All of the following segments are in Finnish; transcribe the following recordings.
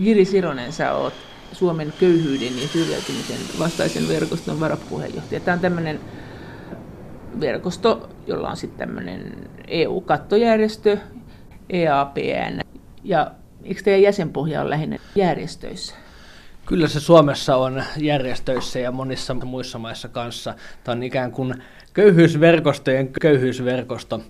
Jiri Sironen, sä oot Suomen köyhyyden ja syrjäytymisen vastaisen verkoston varapuheenjohtaja. Tämä on tämmöinen verkosto, jolla on sitten tämmöinen EU-kattojärjestö, EAPN. Ja eikö teidän jäsenpohja on lähinnä järjestöissä? Kyllä se Suomessa on järjestöissä ja monissa muissa maissa kanssa. Tämä on ikään kuin köyhyysverkostojen köyhyysverkosto.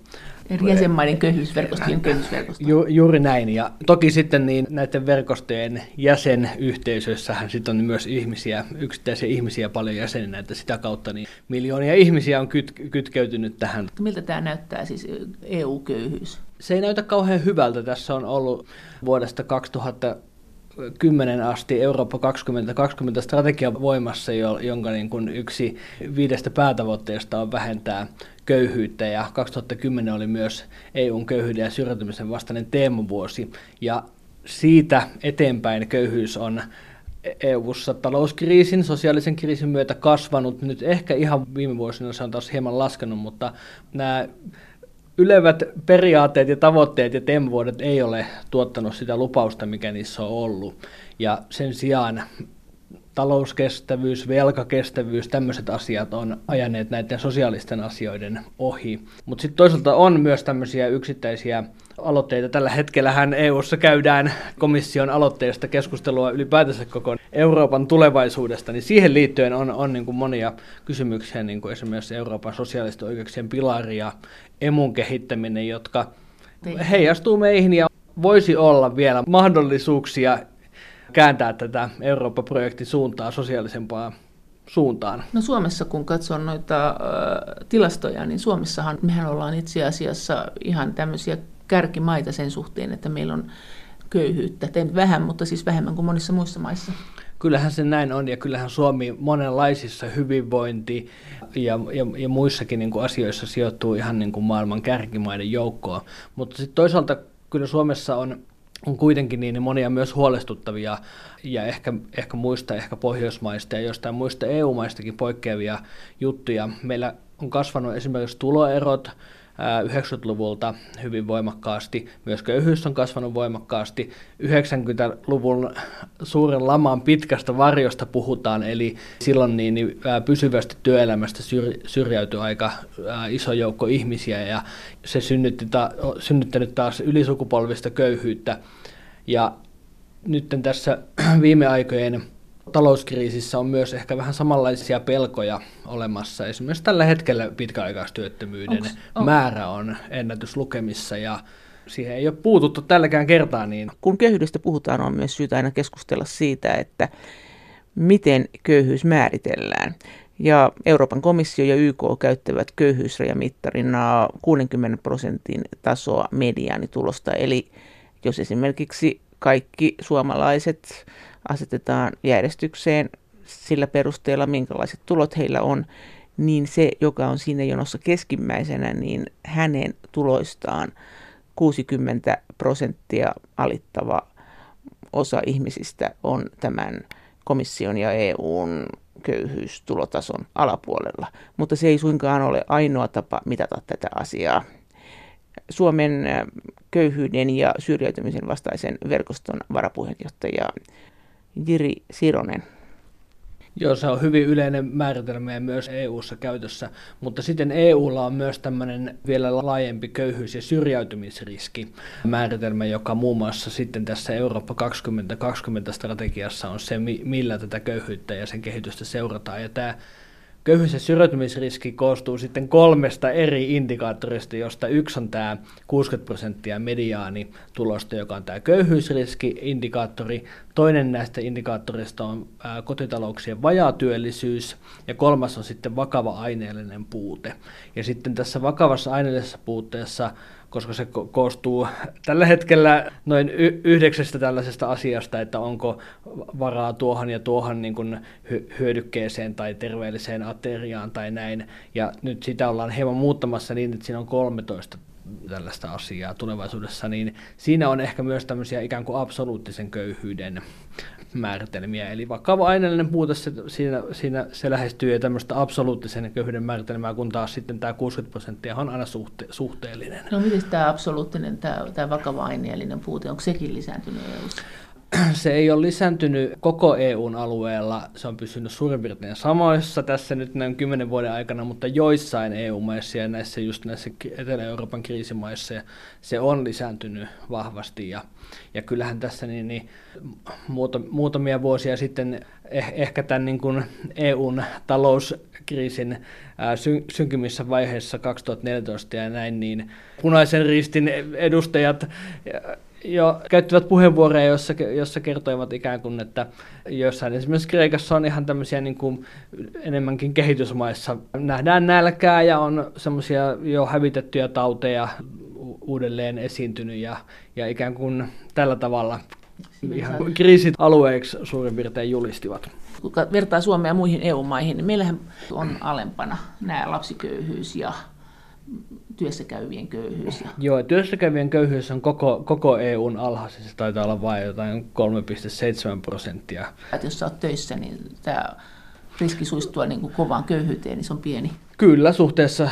Jäsenmaiden köyhyysverkostojen köyhyysverkosto. Juuri näin. Ja toki sitten niin näiden verkostojen jäsenyhteisöissähän sit on myös ihmisiä, yksittäisiä ihmisiä paljon jäseninä, että sitä kautta niin miljoonia ihmisiä on kytkeytynyt tähän. Miltä tämä näyttää siis EU-köyhyys? Se ei näytä kauhean hyvältä. Tässä on ollut vuodesta 2010 asti Eurooppa 2020 strategia voimassa, jonka niin kuin yksi 5 päätavoitteesta on vähentää köyhyyttä, ja 2010 oli myös EUn köyhyyden ja syrjäytymisen vastainen teemavuosi, ja siitä eteenpäin köyhyys on EU:ssa talouskriisin, sosiaalisen kriisin myötä kasvanut. Nyt ehkä ihan viime vuosina se on taas hieman laskenut, mutta nämä ylevät periaatteet ja tavoitteet ja teemavuodet ei ole tuottanut sitä lupausta, mikä niissä on ollut. Ja sen sijaan talouskestävyys, velkakestävyys, tämmöiset asiat on ajaneet näiden sosiaalisten asioiden ohi. Mutta sitten toisaalta on myös tämmöisiä yksittäisiä aloitteita. Tällä hetkellähän EU:ssa käydään komission aloitteesta keskustelua ylipäätänsä koko Euroopan tulevaisuudesta, niin siihen liittyen on niin kuin monia kysymyksiä, niin kuin esimerkiksi Euroopan sosiaalisten oikeuksien pilari ja EMUn kehittäminen, jotka heijastuu meihin ja voisi olla vielä mahdollisuuksia kääntää tätä Eurooppa-projektin suuntaa sosiaalisempaan suuntaan. No Suomessa, kun katsoo noita tilastoja, niin Suomessahan mehän ollaan itse asiassa ihan tämmöisiä kärkimaita sen suhteen, että meillä on köyhyyttä. Tein vähän, mutta siis vähemmän kuin monissa muissa maissa. Kyllähän se näin on, ja kyllähän Suomi monenlaisissa hyvinvointi- ja muissakin niin kuin asioissa sijoittuu ihan niin kuin maailman kärkimaiden joukkoon. Mutta sitten toisaalta kyllä Suomessa on kuitenkin niin monia myös huolestuttavia ja ehkä muista, ehkä Pohjoismaista ja jostain muista EU-maistakin poikkeavia juttuja. Meillä on kasvanut esimerkiksi tuloerot 90-luvulta hyvin voimakkaasti, myös köyhyys on kasvanut voimakkaasti. 90-luvun suuren laman pitkästä varjosta puhutaan, eli silloin niin pysyvästi työelämästä syrjäytyi aika iso joukko ihmisiä, ja se synnyttänyt taas ylisukupolvista köyhyyttä. Ja nyt tässä viime aikojen talouskriisissä on myös ehkä vähän samanlaisia pelkoja olemassa. Esimerkiksi tällä hetkellä pitkäaikaistyöttömyyden määrä on ennätyslukemissa, ja siihen ei ole puututtu tälläkään kertaa. Niin. Kun köyhyydestä puhutaan, on myös syytä aina keskustella siitä, että miten köyhyys määritellään. Ja Euroopan komissio ja YK käyttävät köyhyysrajamittarina 60% tasoa mediaanitulosta. Eli jos esimerkiksi kaikki suomalaiset asetetaan järjestykseen sillä perusteella, minkälaiset tulot heillä on, niin se, joka on siinä jonossa keskimmäisenä, niin hänen tuloistaan 60% alittava osa ihmisistä on tämän komission ja EUn köyhyystulotason alapuolella. Mutta se ei suinkaan ole ainoa tapa mitata tätä asiaa. Suomen köyhyyden ja syrjäytymisen vastaisen verkoston varapuheenjohtaja Jiri Sironen. Joo, se on hyvin yleinen määritelmä ja myös EU:ssa käytössä, mutta sitten EU:lla on myös tämmöinen vielä laajempi köyhyys- ja syrjäytymisriski määritelmä, joka muun muassa sitten tässä Eurooppa 2020 strategiassa on se, millä tätä köyhyyttä ja sen kehitystä seurataan. Ja tämä köyhyys- ja syrjäytymisriski koostuu sitten 3 eri indikaattorista, josta yksi on tämä 60% mediaanitulosta, joka on tämä köyhyysriski-indikaattori. Toinen näistä indikaattorista on kotitalouksien vajaatyöllisyys, ja 3. on sitten vakava aineellinen puute. Ja sitten tässä vakavassa aineellisessa puutteessa, koska se koostuu tällä hetkellä noin 9 tällaisesta asiasta, että onko varaa tuohon ja tuohon niin kuin hyödykkeeseen tai terveelliseen ateriaan tai näin. Ja nyt sitä ollaan hieman muuttamassa niin, että siinä on 13 tällaista asiaa tulevaisuudessa, niin siinä on ehkä myös tämmöisiä ikään kuin absoluuttisen köyhyyden määritelmiä. Eli vakava aineellinen puute, se lähestyy tämmöistä absoluuttisen köyhyyden määritelmää, kun taas sitten tämä 60% on aina suhteellinen. No miten tämä absoluuttinen, tämä vakava aineellinen puute, onko sekin lisääntynyt EU:ssa? se ei ole lisääntynyt koko EUn alueella, se on pysynyt suurin piirtein samoissa tässä nyt näin 10 vuoden aikana, mutta joissain EU-maissa ja näissä, just näissä Etelä-Euroopan kriisimaissa se on lisääntynyt vahvasti. Ja kyllähän tässä muutamia vuosia sitten ehkä tämän niin kuin EUn talouskriisin synkymissä vaiheessa 2014 ja näin, niin Punaisen Ristin edustajat jo käyttivät puheenvuoroja, jossa kertoivat ikään kuin, että jossain esimerkiksi Kreikassa on ihan tämmöisiä niin kuin enemmänkin kehitysmaissa. Nähdään nälkää ja on semmoisia jo hävitettyjä tauteja uudelleen esiintynyt ja ikään kuin tällä tavalla ihan kriisit alueeksi suurin piirtein julistivat. Kun vertaa Suomea muihin EU-maihin, niin meillähän on alempana nämä lapsiköyhyys ja työssäkäyvien köyhyys. Joo, työssäkäyvien köyhyys on koko EUn alhaisessa, se taitaa olla vain jotain 3,7%. Jos sä oot töissä, niin tämä riski suistua niin kuin kovaan köyhyyteen, niin se on pieni. Kyllä,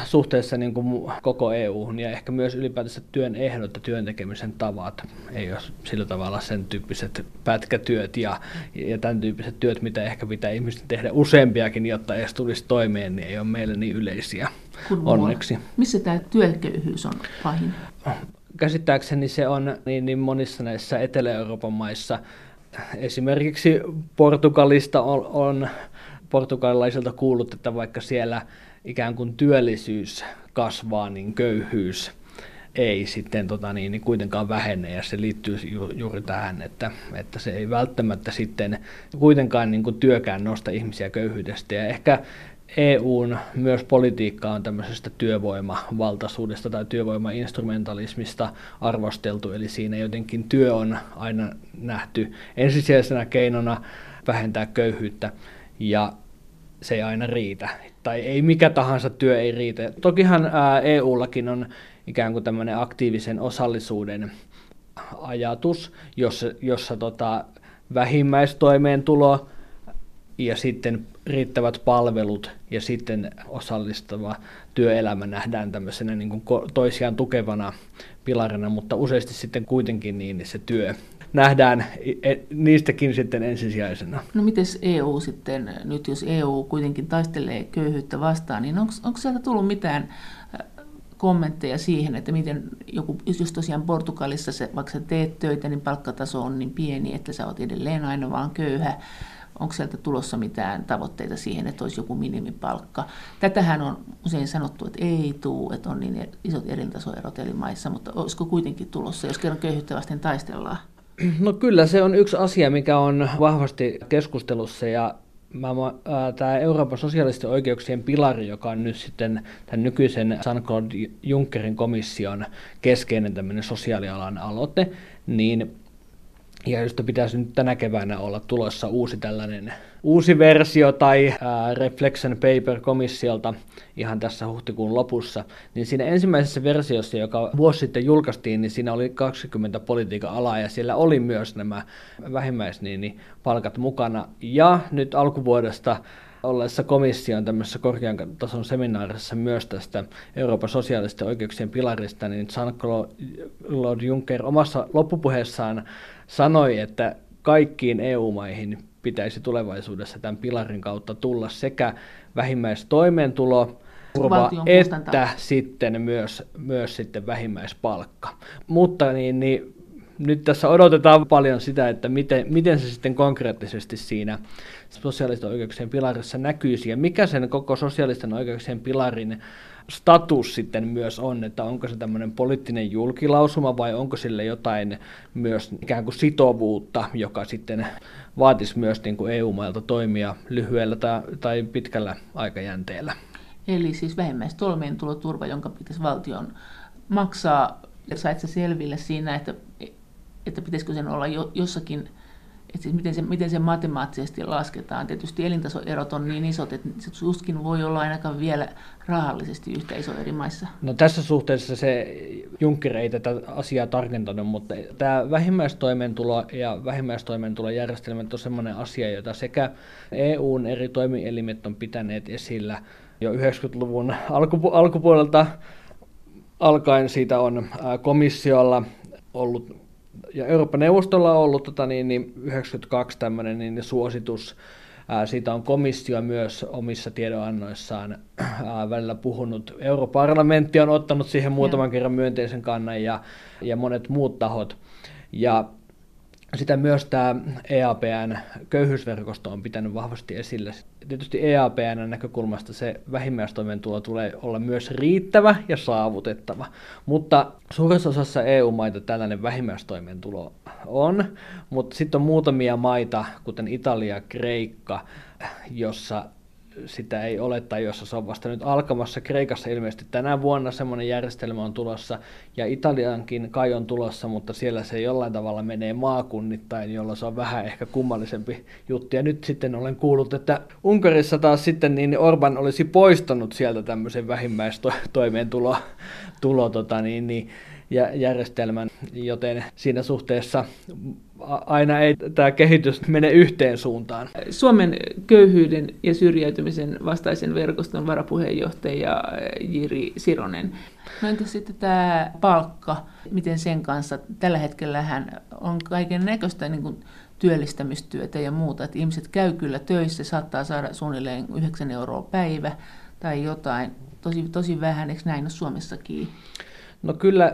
suhteessa niin kuin koko EU:hun ja ehkä myös ylipäätänsä työn ehdot ja työn tekemisen tavat. Ei ole sillä tavalla sen tyyppiset pätkätyöt ja tämän tyyppiset työt, mitä ehkä pitää ihmisten tehdä useampiakin, jotta edes tulisi toimeen, niin ei ole meillä niin yleisiä, onneksi. Missä tämä työköyhyys on pahin? Käsittääkseni se on niin monissa näissä Etelä-Euroopan maissa. Esimerkiksi Portugalista on portugalilaisilta kuullut, että vaikka siellä ikään kuin työllisyys kasvaa, niin köyhyys ei sitten kuitenkaan vähene, ja se liittyy juuri tähän, että se ei välttämättä sitten kuitenkaan niin kuin työkään nosta ihmisiä köyhyydestä. Ja ehkä EUn myös politiikka on tämmöisestä työvoimavaltaisuudesta tai työvoimainstrumentalismista arvosteltu, eli siinä jotenkin työ on aina nähty ensisijaisena keinona vähentää köyhyyttä, ja se ei aina riitä, tai ei mikä tahansa työ ei riitä. Tokihan EUllakin on ikään kuin tämmöinen aktiivisen osallisuuden ajatus, jossa vähimmäistoimeentulo ja sitten riittävät palvelut ja sitten osallistava työelämä nähdään tämmöisenä niin kuin toisiaan tukevana pilarina, mutta useasti sitten kuitenkin niin se työ nähdään niistäkin sitten ensisijaisena. No mites EU sitten, nyt jos EU kuitenkin taistelee köyhyyttä vastaan, niin onko sieltä tullut mitään kommentteja siihen, että miten joku, jos tosiaan Portugalissa vaikka sä teet töitä, niin palkkataso on niin pieni, että sä oot edelleen aina vaan köyhä. Onko sieltä tulossa mitään tavoitteita siihen, että olisi joku minimipalkka? Tätähän on usein sanottu, että ei tule, että on niin isot elintasoerot eri maissa, mutta olisiko kuitenkin tulossa, jos kerran köyhyyttä vasten taistellaan? No kyllä, se on yksi asia, mikä on vahvasti keskustelussa, ja tämä Euroopan sosiaalisten oikeuksien pilari, joka on nyt sitten tämän nykyisen Jean-Claude Junckerin komission keskeinen tämmöinen sosiaalialan aloite, niin ja josta pitäisi nyt tänä keväänä olla tulossa uusi versio tai reflection paper komissiolta ihan tässä huhtikuun lopussa, niin siinä ensimmäisessä versiossa, joka vuosi sitten julkaistiin, niin siinä oli 20 politiikan alaa ja siellä oli myös nämä vähimmäispalkat mukana. Ja nyt alkuvuodesta olleessa komission tämmöisessä korkean tason seminaarissa myös tästä Euroopan sosiaalisten oikeuksien pilarista, niin Jean-Claude Juncker omassa loppupuheessaan sanoi, että kaikkiin EU-maihin pitäisi tulevaisuudessa tämän pilarin kautta tulla sekä vähimmäistoimeentulo, että sitten myös sitten vähimmäispalkka. Mutta nyt tässä odotetaan paljon sitä, että miten se sitten konkreettisesti siinä sosiaalisten oikeuksien pilarissa näkyisi ja mikä sen koko sosiaalisten oikeuksien pilarin status sitten myös on, että onko se tämmöinen poliittinen julkilausuma vai onko sille jotain myös ikään kuin sitovuutta, joka sitten vaatisi myös niin kuin EU-mailta toimia lyhyellä tai pitkällä aikajänteellä. Eli siis vähimmäistoimeentuloturva, jonka pitäisi valtion maksaa. Sait sä selville siinä, että pitäisikö sen olla jossakin, että siis miten se matemaattisesti lasketaan. Tietysti elintasoerot on niin isot, että se justkin voi olla ainakaan vielä rahallisesti yhtä iso eri maissa. No tässä suhteessa se Juncker ei tätä asiaa tarkentanut, mutta tämä vähimmäistoimeentulo ja vähimmäistoimeentulojärjestelmät on sellainen asia, jota sekä EUn eri toimielimet on pitäneet esillä jo 90-luvun alkupuolelta alkaen. Siitä on komissiolla ollut ja Euroopan neuvostolla on ollut 92 tämmöinen niin suositus. Siitä on komissio myös omissa tiedonannoissaan välillä puhunut. Europarlamentti on ottanut siihen muutaman kerran myönteisen kannan ja monet muut tahot. Ja sitä myös tämä EAPN-köyhyysverkosto on pitänyt vahvasti esillä. Tietysti EAPN-näkökulmasta se vähimmäistoimeentulo tulee olla myös riittävä ja saavutettava, mutta suuressa osassa EU-maita tällainen vähimmäistoimeentulo on, mutta sitten on muutamia maita, kuten Italia, Kreikka, jossa sitä ei ole tai jossa se on vasta nyt alkamassa. Kreikassa ilmeisesti tänä vuonna semmoinen järjestelmä on tulossa ja Italiankin kai on tulossa, mutta siellä se jollain tavalla menee maakunnittain, jolloin se on vähän ehkä kummallisempi juttu. Ja nyt sitten olen kuullut, että Unkarissa taas sitten niin Orban olisi poistanut sieltä tämmöisen vähimmäistoimeentulo järjestelmän, joten siinä suhteessa aina ei tämä kehitys mene yhteen suuntaan. Suomen köyhyyden ja syrjäytymisen vastaisen verkoston varapuheenjohtaja Jiri Sironen. No entäs sitten tämä palkka, miten sen kanssa? Tällä hetkellähän on kaiken näköistä niin kuin työllistämistyötä ja muuta, että ihmiset käy kyllä töissä, saattaa saada suunnilleen 9 € päivä tai jotain. Tosi vähän, eikö näin ole Suomessakin? No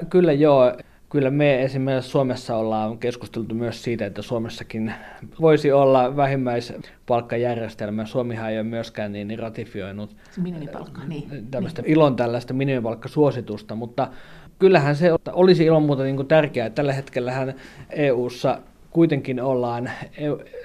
kyllä joo. Kyllä me esimerkiksi Suomessa ollaan keskusteltu myös siitä, että Suomessakin voisi olla vähimmäispalkkajärjestelmä. Suomihan ei ole myöskään niin ratifioinut ilon tällaista minimipalkkasuositusta, mutta kyllähän se olisi ilman muuta niin kuin tärkeää. Tällä hetkellähän EU:ssa kuitenkin ollaan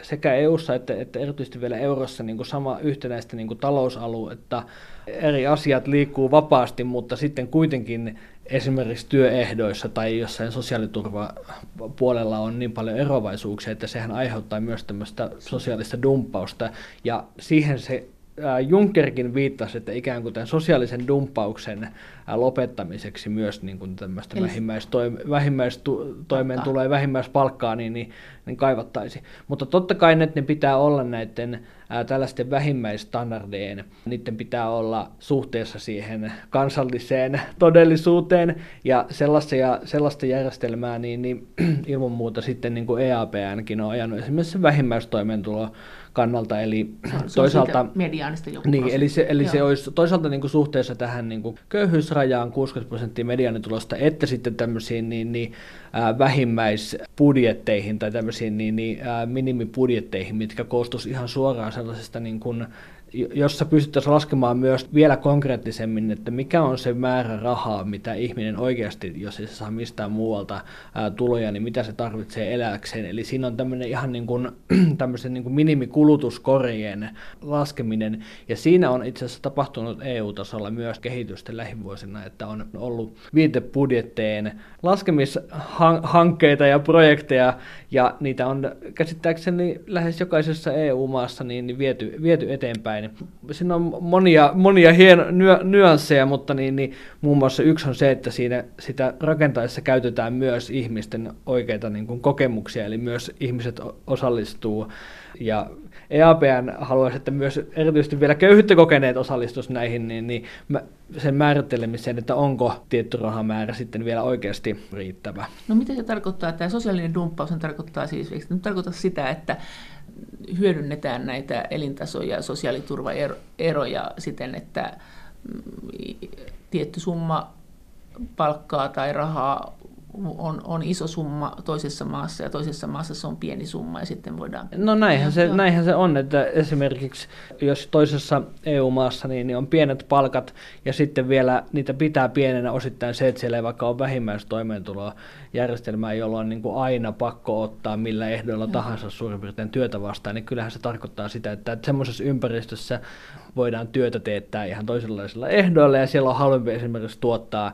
sekä EU:ssa että erityisesti vielä eurossa niin kuin sama yhtenäistä niin kuin talousaluetta. Eri asiat liikkuu vapaasti, mutta sitten kuitenkin esimerkiksi työehdoissa tai jossain sosiaaliturvapuolella on niin paljon eroavaisuuksia, että sehän aiheuttaa myös tämmöistä sosiaalista dumppausta. Ja siihen se Junckerkin viittasi, että ikään kuin tämän sosiaalisen dumppauksen lopettamiseksi myös niin kuin tämmöistä vähimmäistoimeentuloa ja vähimmäispalkkaa niin kaivattaisi. Mutta totta kai ne pitää olla näiden tällaisten vähimmäisstandardeen, niiden pitää olla suhteessa siihen kansalliseen todellisuuteen ja sellaista järjestelmää, niin ilman muuta sitten niin kuin EAPNkin on ajanut esimerkiksi vähimmäistoimeentulon kannalta, eli toisaalta mediaanista joku niin, eli se olisi toisaalta niin kuin suhteessa tähän niin kuin köyhyysrajaan 60% mediaanitulosta, että sitten tämmöisiin vähimmäisbudjetteihin tai tämmöisiin minimibudjetteihin, mitkä koostuisi ihan suoraan sellaisesta niin kuin, jossa pystyttäisiin laskemaan myös vielä konkreettisemmin, että mikä on se määrä rahaa, mitä ihminen oikeasti, jos ei se saa mistään muualta tuloja, niin mitä se tarvitsee eläkseen. Eli siinä on tämmöinen ihan niin kuin, tämmöisen niin kuin minimikulutuskorien laskeminen, ja siinä on itse asiassa tapahtunut EU-tasolla myös kehitystä lähivuosina, että on ollut viitebudjetteen laskemishankkeita ja projekteja, ja niitä on käsittääkseni lähes jokaisessa EU-maassa niin viety eteenpäin. Siinä on monia nyansseja, mutta muun muassa yksi on se, että siinä sitä rakentaessa käytetään myös ihmisten oikeita niin kuin kokemuksia, eli myös ihmiset osallistuu. Ja EAPN haluaisi, että myös erityisesti vielä köyhyyttä kokeneet osallistuisivat näihin, sen määrittelemiseen, että onko tietty rahamäärä sitten vielä oikeasti riittävä. No mitä se tarkoittaa? Tämä sosiaalinen dumppaus tarkoittaa siis, eikö se tarkoita sitä, että hyödynnetään näitä elintasoja ja sosiaaliturvaeroja siten, että tietty summa palkkaa tai rahaa on iso summa toisessa maassa ja toisessa maassa se on pieni summa ja sitten voidaan... No näinhän se on, että esimerkiksi jos toisessa EU-maassa niin on pienet palkat ja sitten vielä niitä pitää pienenä osittain se, että siellä ei vaikka ole vähimmäistoimeentulojärjestelmää, jolla on niin kuin aina pakko ottaa millä ehdoilla tahansa suurin piirtein työtä vastaan, niin kyllähän se tarkoittaa sitä, että semmoisessa ympäristössä voidaan työtä teettää ihan toisenlaisilla ehdoilla ja siellä on halvempi esimerkiksi tuottaa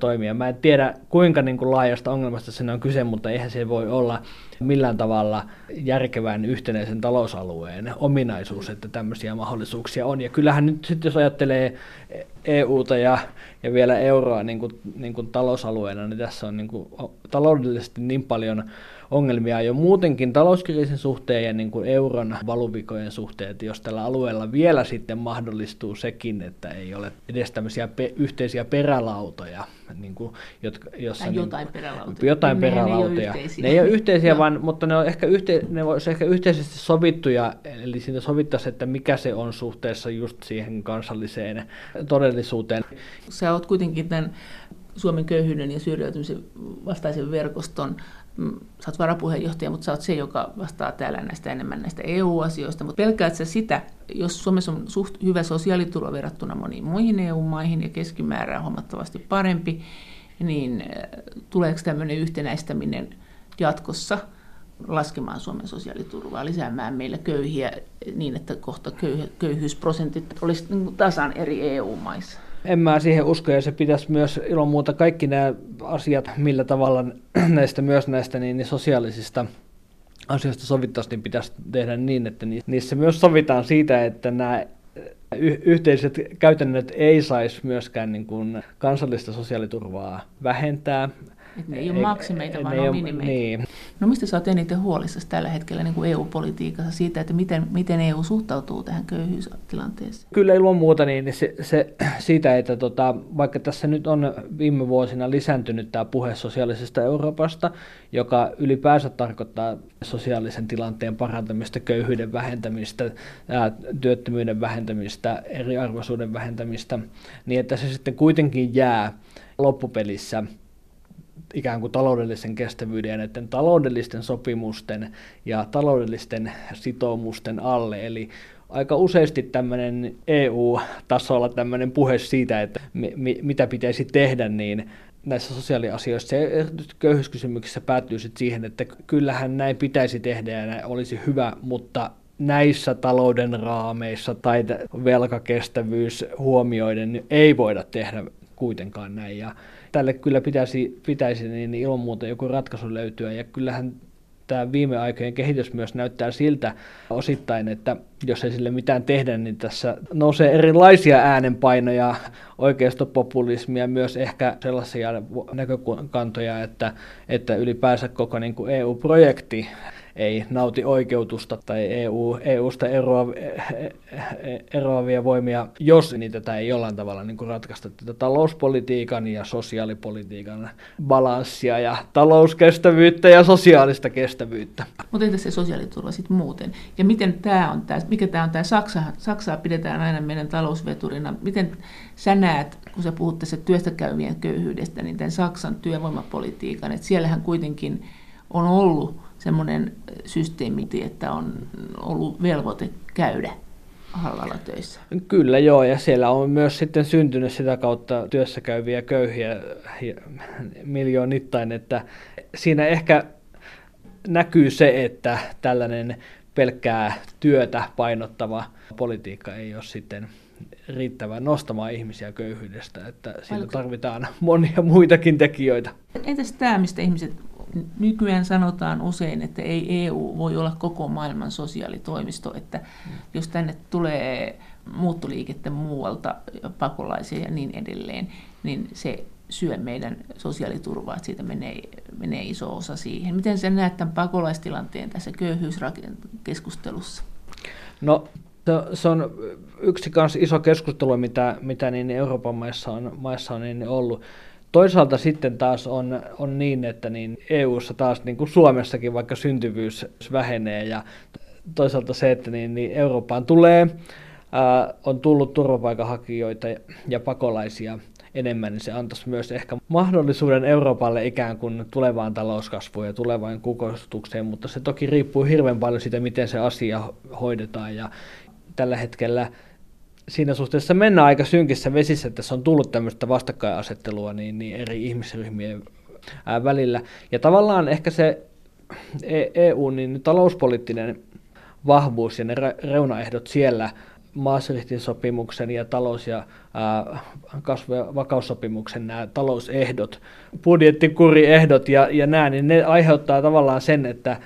toimia. Mä en tiedä, kuinka laajasta ongelmasta siinä on kyse, mutta eihän se voi olla millään tavalla järkevän yhtenäisen talousalueen ominaisuus, että tämmöisiä mahdollisuuksia on. Ja kyllähän nyt sitten, jos ajattelee EUta ja vielä euroa niin kuin talousalueena, niin tässä on taloudellisesti niin paljon ongelmia jo muutenkin talouskriisin suhteen ja niin kuin euron valuvikojen suhteen, että jos tällä alueella vielä sitten mahdollistuu sekin, että ei ole edes tämmöisiä yhteisiä perälautoja, niin kuin, jotain perälautoja. Ne ei ole yhteisiä, no. Mutta ne on ehkä, yhteisesti sovittuja, eli siinä sovittaisiin, että mikä se on suhteessa just siihen kansalliseen todellisuuteen. Sä oot kuitenkin tämän Suomen köyhyyden ja syrjäytymisen vastaisen verkoston, sä oot varapuheenjohtaja, mutta sä oot se, joka vastaa täällä näistä enemmän näistä EU-asioista, mutta pelkäät sä sitä, jos Suomessa on suht hyvä sosiaaliturva verrattuna moniin muihin EU-maihin ja keskimäärää huomattavasti parempi, niin tuleeko tämmöinen yhtenäistäminen jatkossa laskemaan Suomen sosiaaliturvaa, lisäämään meillä köyhiä niin, että kohta köyhyysprosentit olisi tasan eri EU-maissa? En mä siihen usko, ja se pitäisi myös ilman muuta kaikki nämä asiat, millä tavalla näistä myös näistä niin sosiaalisista asioista sovittaisiin, niin pitäisi tehdä niin, että niissä myös sovitaan siitä, että nämä yhteiset käytännöt ei saisi myöskään niin kuin kansallista sosiaaliturvaa vähentää. Että ne ei ole maksimeita, vaan on minimeitä. Niin. No mistä sä oot eniten huolissasi tällä hetkellä niin kuin EU-politiikassa siitä, että miten EU suhtautuu tähän köyhyystilanteeseen? Kyllä ilman muuta niin siitä, että vaikka tässä nyt on viime vuosina lisääntynyt tämä puhe sosiaalisesta Euroopasta, joka ylipäänsä tarkoittaa sosiaalisen tilanteen parantamista, köyhyyden vähentämistä, työttömyyden vähentämistä, eriarvoisuuden vähentämistä, niin että se sitten kuitenkin jää loppupelissä ikään kuin taloudellisen kestävyyden ja näiden taloudellisten sopimusten ja taloudellisten sitoumusten alle. Eli aika useasti tämmöinen EU-tasolla tämmöinen puhe siitä, että mitä pitäisi tehdä, niin näissä sosiaaliasioissa ja köyhyyskysymyksissä päätyy sitten siihen, että kyllähän näin pitäisi tehdä ja näin olisi hyvä, mutta näissä talouden raameissa tai velkakestävyys huomioiden ei voida tehdä kuitenkaan näin. Ja tälle kyllä pitäisi niin ilman muuta joku ratkaisu löytyä, ja kyllähän tämä viime aikojen kehitys myös näyttää siltä osittain, että jos ei sille mitään tehdä, niin tässä nousee erilaisia äänenpainoja, oikeistopopulismia, myös ehkä sellaisia näkökantoja, että ylipäänsä koko niin kuin EU-projekti ei nauti oikeutusta tai EUsta eroavia voimia, jos niitä ei jollain tavalla niin kuin ratkaista tätä talouspolitiikan ja sosiaalipolitiikan balanssia ja talouskestävyyttä ja sosiaalista kestävyyttä. Mutta entäs se sosiaaliturva sitten muuten? Ja miten tämä on tämä, mikä tämä on tämä Saksa? Saksaa pidetään aina meidän talousveturina. Miten sä näet, kun sä puhut tässä työstäkäyvien köyhyydestä, niin tämän Saksan työvoimapolitiikan, että siellähän kuitenkin on ollut semmoinen systeemi, että on ollut velvoite käydä hallalla töissä. Kyllä joo, ja siellä on myös sitten syntynyt sitä kautta työssäkäyviä köyhiä miljoonittain, että siinä ehkä näkyy se, että tällainen pelkkää työtä painottava politiikka ei ole sitten riittävää nostamaan ihmisiä köyhyydestä, että siinä tarvitaan monia muitakin tekijöitä. Entäs tämä, mistä ihmiset nykyään sanotaan usein, että ei EU voi olla koko maailman sosiaalitoimisto, että jos tänne tulee muuttoliikettä muualta, pakolaisia ja niin edelleen, niin se syö meidän sosiaaliturvaa, että siitä menee iso osa siihen. Miten sä näet tämän pakolaistilanteen tässä köyhyyskeskustelussa? No, se on yksi iso keskustelu, mitä niin Euroopan maissa on niin ollut. Toisaalta sitten taas on niin, että niin EU:ssa taas niin kuin Suomessakin vaikka syntyvyys vähenee, ja toisaalta se, että niin Eurooppaan on tullut turvapaikanhakijoita ja pakolaisia enemmän, niin se antaisi myös ehkä mahdollisuuden Euroopalle ikään kuin tulevaan talouskasvuun ja tulevaan kukoistukseen, mutta se toki riippuu hirveän paljon siitä, miten se asia hoidetaan, ja tällä hetkellä siinä suhteessa mennään aika synkissä vesissä, että tässä on tullut tämmöistä vastakkainasettelua niin eri ihmisryhmien välillä. Ja tavallaan ehkä se EU, niin talouspoliittinen vahvuus ja ne reunaehdot siellä Maastrichtin sopimuksen ja talous- ja kasvu- ja vakaussopimuksen nämä talousehdot, budjettikuriehdot ja nämä, niin ne aiheuttaa tavallaan sen, että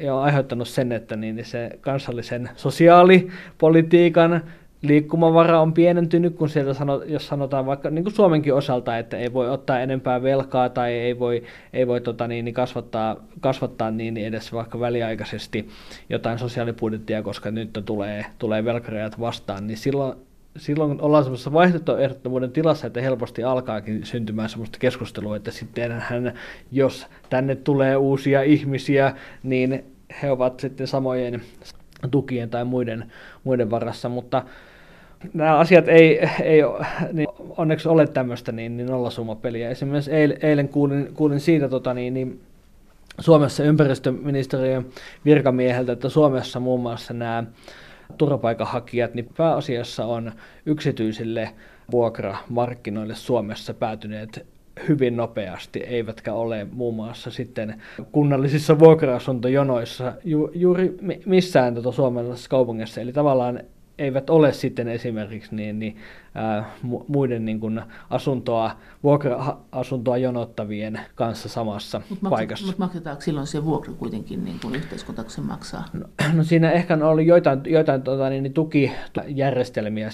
ja on aiheuttanut sen, että niin se kansallisen sosiaalipolitiikan liikkumavara on pienentynyt, kun sieltä jos sanotaan vaikka niin kuin Suomenkin osalta, että ei voi ottaa enempää velkaa tai ei voi kasvattaa niin edes vaikka väliaikaisesti jotain sosiaalibudjettia, koska nyt tulee velkarajat vastaan, niin silloin ollaan semmoisessa vaihtoehtoehdottomuuden tilassa, että helposti alkaakin syntymään semmoista keskustelua, että sittenhän jos tänne tulee uusia ihmisiä, niin he ovat sitten samojen tukien tai muiden varassa, mutta nämä asiat ei niin onneksi ole tämmöistä niin nollasummapeliä. Esimerkiksi eilen kuulin siitä Suomessa ympäristöministeriön virkamieheltä, että Suomessa muun muassa nämä turvapaikanhakijat niin pääasiassa on yksityisille vuokramarkkinoille Suomessa päätyneet hyvin nopeasti, eivätkä ole muun muassa sitten kunnallisissa vuokra-asuntojonoissa juuri missään suomalaisessa kaupungissa. Eli tavallaan eivät ole sitten esimerkiksi muiden vuokra-asuntoa jonottavien kanssa samassa paikassa. Mutta maksetaanko silloin se vuokra kuitenkin yhteiskunta, kun se maksaa? No siinä ehkä on ollut joitain tukijärjestelmiä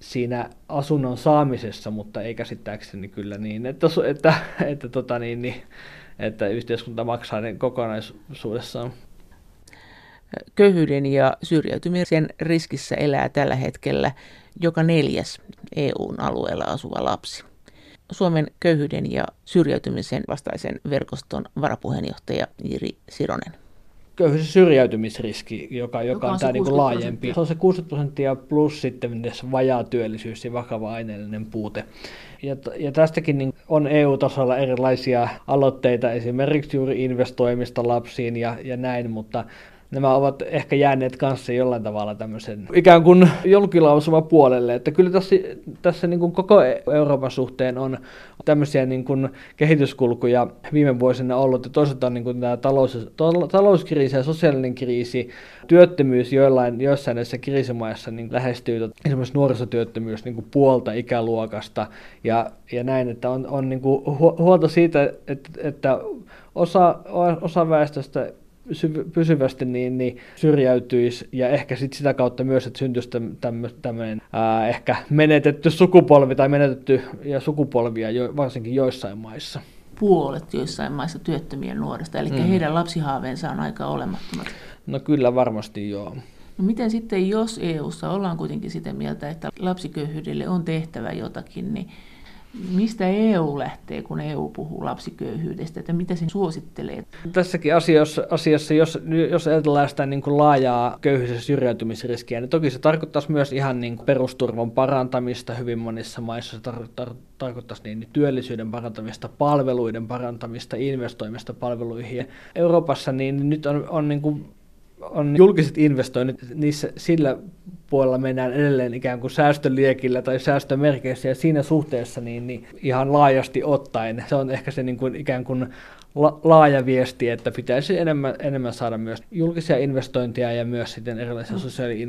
siinä asunnon saamisessa, mutta ei käsittääkseni kyllä niin, että yhteiskunta maksaa ne kokonaisuudessaan. Köyhyyden ja syrjäytymisen riskissä elää tällä hetkellä joka 4. EU:n alueella asuva lapsi. Suomen köyhyyden ja syrjäytymisen vastaisen verkoston varapuheenjohtaja Jiri Sironen. Köyhyys- ja syrjäytymisriski, joka on tämä laajempi. Se on se 60% plus sitten vajaa työllisyys ja vakava aineellinen puute. Ja tästäkin on EU-tasolla erilaisia aloitteita, esimerkiksi juuri investoimista lapsiin ja näin, mutta nämä ovat ehkä jääneet kanssa jollain tavalla tämmöisen ikään kuin julkilausuma puolelle, että kyllä tässä niin kuin koko Euroopan suhteen on tämmöisiä niin kuin kehityskulkuja viime vuosina ollut, ja toisaalta on niin kuin tämä talouskriisi ja sosiaalinen kriisi, työttömyys joissain näissä kriisimaissa niin lähestyy esimerkiksi nuorisotyöttömyys niin kuin puolta ikäluokasta ja näin, että on niin kuin huolta siitä, että osa väestöstä pysyvästi niin syrjäytyisi, ja ehkä sitä kautta myös, että syntyisi tämmöinen ehkä menetetty sukupolvi tai menetettyjä sukupolvia varsinkin joissain maissa. Puolet joissain maissa työttömien nuorista, eli heidän lapsihaaveensa on aika olemattomat. No kyllä varmasti joo. No miten sitten, jos EU:ssa ollaan kuitenkin sitä mieltä, että lapsiköyhyydelle on tehtävä jotakin, niin mistä EU lähtee, kun EU puhuu lapsiköyhyydestä, että mitä sen suosittelee? Tässäkin asiassa, jos ajatellaan sitä niin kuin laajaa köyhyys- ja syrjäytymisriskiä, niin toki se tarkoittaisi myös ihan niin kuin perusturvan parantamista hyvin monissa maissa. Se tarkoittaisi niin työllisyyden parantamista, palveluiden parantamista, investoimista palveluihin. Euroopassa niin nyt on julkiset investoinnit, niissä sillä puolella mennään edelleen ikään kuin säästöliekillä tai säästömerkeissä, ja siinä suhteessa niin ihan laajasti ottaen se on ehkä se niin kuin ikään kuin laaja viesti, että pitäisi enemmän saada myös julkisia investointeja ja myös sitten erilaisia sosiaalisia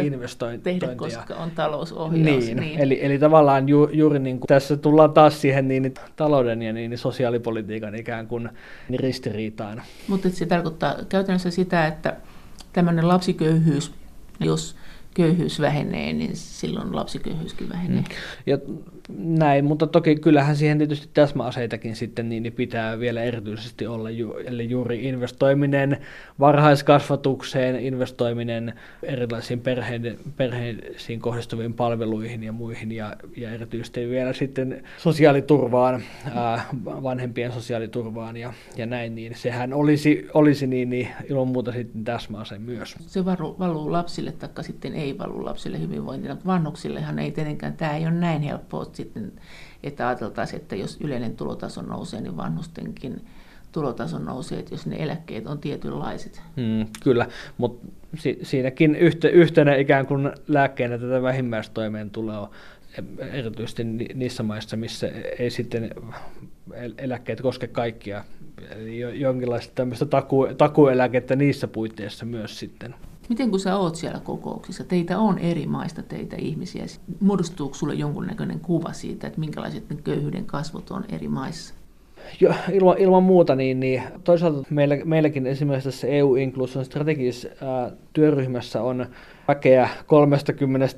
investointeja. Tehdä, koska on talousohjaus. Niin. Eli tavallaan juuri niin kuin tässä tullaan taas siihen niin talouden ja niin sosiaalipolitiikan ikään kuin ristiriitaan. Mutta se tarkoittaa käytännössä sitä, että tämmöinen lapsiköyhyys, jos köyhyys vähenee, niin silloin lapsiköyhyyskin vähenee. Ja näin, mutta toki kyllähän siihen tietysti täsmäaseitakin sitten niin pitää vielä erityisesti olla, eli juuri investoiminen varhaiskasvatukseen, investoiminen erilaisiin perheisiin kohdistuviin palveluihin ja muihin, ja erityisesti vielä sitten sosiaaliturvaan, vanhempien sosiaaliturvaan ja näin, niin sehän olisi niin ilman muuta sitten täsmäase myös. Se valuu lapsille, taikka sitten ei valu lapsille hyvinvointina, mutta vanhuksillehan ei tietenkään, tämä ei ole näin helppoa sitten, että ajateltaisiin, että jos yleinen tulotaso nousee, niin vanhustenkin tulotaso nousee, että jos ne eläkkeet on tietynlaiset. Kyllä, mutta siinäkin yhtenä ikään kuin lääkkeenä tätä vähimmäistoimeentuloa, erityisesti niissä maissa, missä ei sitten eläkkeet koske kaikkia, eli jonkinlaista tämmöistä takueläkettä niissä puitteissa myös sitten. Miten kun sä oot siellä kokouksissa, teitä on eri maista teitä ihmisiä, muodostuuko sulle jonkunnäköinen kuva siitä, että minkälaiset ne köyhyyden kasvot on eri maissa? Ilman muuta, niin toisaalta meilläkin esimerkiksi tässä EU-inkluusion strategisessa työryhmässä on väkeä 31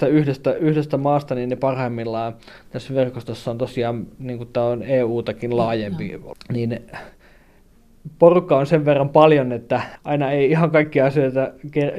maasta, niin ne parhaimmillaan tässä verkostossa on tosiaan, niin kuin tämä on EU-takin laajempi, niin porukka on sen verran paljon, että aina ei ihan kaikkia asioita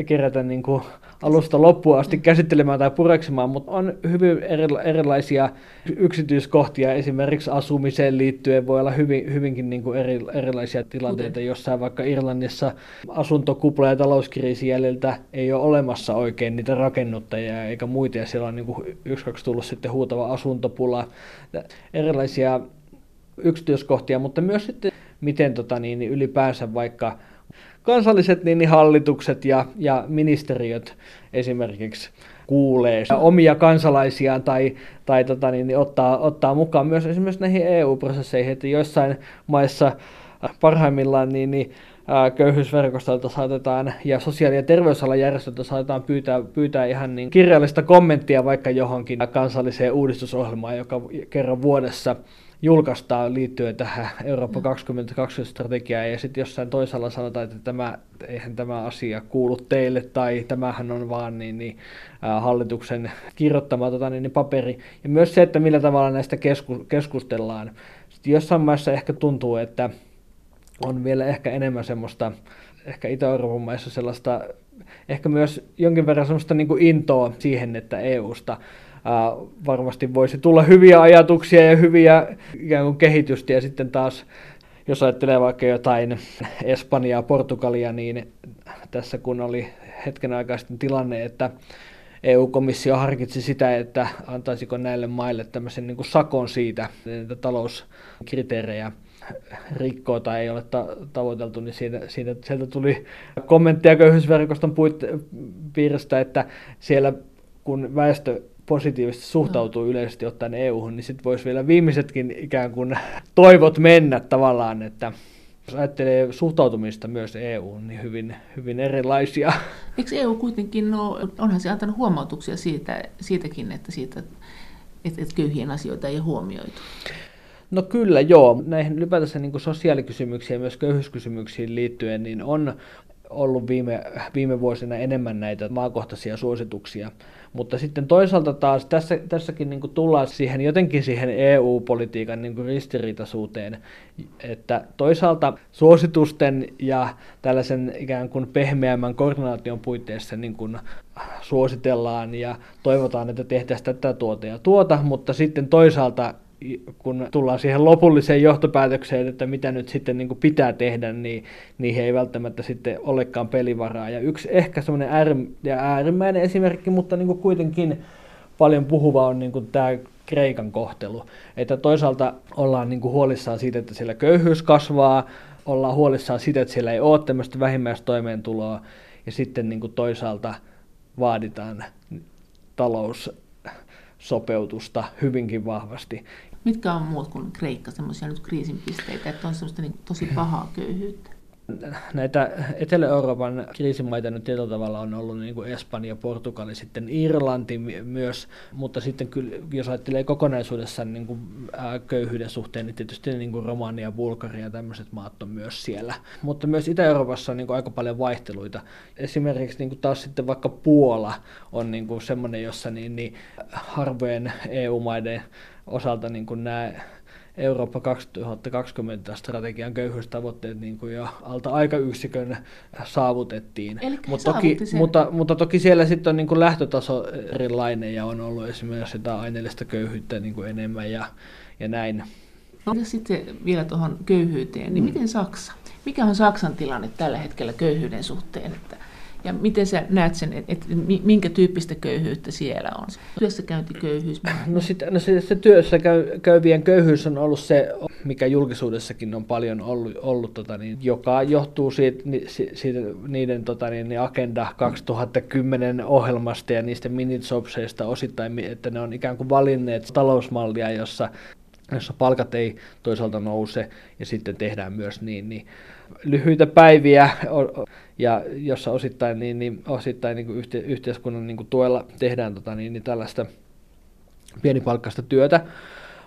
kerätä niin kuin alusta loppuun asti käsittelemään tai pureksimaan, mutta on hyvin erilaisia yksityiskohtia, esimerkiksi asumiseen liittyen voi olla hyvinkin niin kuin erilaisia tilanteita, jossa vaikka Irlannissa asuntokupla ja talouskriisin jäljiltä ei ole olemassa oikein niitä rakennuttajia eikä muita, ja siellä on niin kuin yksi-kaksi tullut sitten huutava asuntopula, erilaisia yksityiskohtia, mutta myös sitten miten ylipäänsä vaikka kansalliset hallitukset ja ministeriöt esimerkiksi kuulee omia kansalaisiaan tai ottaa mukaan myös esimerkiksi näihin EU-prosesseihin, että joissain maissa parhaimmillaan köyhyysverkostolta saatetaan ja sosiaali- ja terveysalan järjestöltä saatetaan pyytää ihan niin kirjallista kommenttia vaikka johonkin kansalliseen uudistusohjelmaan, joka kerran vuodessa julkaistaan liittyen tähän Eurooppa 2020 strategiaan, ja sitten jossain toisella sanotaan, että eihän tämä asia kuulu teille, tai tämähän on vaan hallituksen kirjoittama paperi. Ja myös se, että millä tavalla näistä keskustellaan. Sitten jossain maissa ehkä tuntuu, että on vielä ehkä enemmän semmoista, ehkä Itä-Euroopan maissa sellaista, ehkä myös jonkin verran semmoista niin kuin intoa siihen, että EUsta varmasti voisi tulla hyviä ajatuksia ja hyviä ikään kuin kehitystä, ja sitten taas, jos ajattelee vaikka jotain Espanjaa, Portugalia, niin tässä kun oli hetken aikaa sitten tilanne, että EU-komissio harkitsi sitä, että antaisiko näille maille tämmöisen niin kuin sakon siitä, että talouskriteerejä rikkoo tai ei ole tavoiteltu, niin sieltä tuli kommentteja köyhyysverkoston piiristä, että siellä kun väestö positiivisesti suhtautuu yleisesti ottaen EU-hun, niin sitten voisi vielä viimeisetkin ikään kuin toivot mennä tavallaan, että jos ajattelee suhtautumista myös EU-hun, niin hyvin, hyvin erilaisia. Eikö EU kuitenkin, onhan se antanut huomautuksia siitäkin, että köyhien asioita ei ole huomioitu? No kyllä joo, näihin ylipäätänsä niin kuin sosiaalikysymyksiin ja myös köyhyyskysymyksiin liittyen, niin on ollut viime vuosina enemmän näitä maakohtaisia suosituksia, mutta sitten toisaalta taas tässäkin niin kuin tullaan siihen EU-politiikan niin kuin ristiriitaisuuteen, että toisaalta suositusten ja tällaisen ikään kuin pehmeämmän koordinaation puitteissa niin kuin suositellaan ja toivotaan, että tehtäisiin tätä tuota, mutta sitten toisaalta kun tullaan siihen lopulliseen johtopäätökseen, että mitä nyt sitten niin kuin pitää tehdä, niin niihin ei välttämättä sitten olekaan pelivaraa. Ja yksi ehkä semmoinen äärimmäinen esimerkki, mutta niin kuin kuitenkin paljon puhuva on niin kuin tämä Kreikan kohtelu. Että toisaalta ollaan niin kuin huolissaan siitä, että siellä köyhyys kasvaa, ollaan huolissaan siitä, että siellä ei ole tämmöistä vähimmäistoimeentuloa, ja sitten niin kuin toisaalta vaaditaan taloussopeutusta hyvinkin vahvasti. Mitkä on muut kuin Kreikka semmoisia nyt kriisinpisteitä, että on semmoista niin tosi pahaa köyhyyttä? Näitä Etelä-Euroopan kriisimaita nyt tietyllä tavalla on ollut niin kuin Espanja, Portugali, sitten Irlanti myös, mutta sitten kyllä, jos ajattelee kokonaisuudessaan niin kuin köyhyyden suhteen, niin tietysti niin kuin Romania, Bulgaria ja tämmöiset maat on myös siellä. Mutta myös Itä-Euroopassa on niin kuin aika paljon vaihteluita. Esimerkiksi niin kuin taas sitten vaikka Puola on niin kuin semmoinen, jossa niin harvojen EU-maiden osalta niin kuin nämä Eurooppa 2020 strategian köyhyystavoitteet niin kuin jo alta aikayksikön saavutettiin. Mutta toki siellä sitten on niin kuin lähtötaso erilainen ja on ollut esimerkiksi jotain aineellista köyhyyttä niin kuin enemmän ja näin. Ja sitten vielä tuohon köyhyyteen, niin miten Saksa? Mikä on Saksan tilanne tällä hetkellä köyhyyden suhteen? Ja miten sä näet sen, että minkä tyyppistä köyhyyttä siellä on? Työssäkäyntiköyhyys? No se työssäkäyvien köyhyys on ollut se, mikä julkisuudessakin on paljon ollut joka johtuu siitä niiden Agenda 2010 ohjelmasta ja niistä minijobseista osittain, että ne on ikään kuin valinneet talousmallia, jossa palkat ei toisaalta nouse ja sitten tehdään myös niin lyhyitä päiviä ja jossa osittain yhteiskunnan tuella tehdään tällaista pienipalkkaista työtä.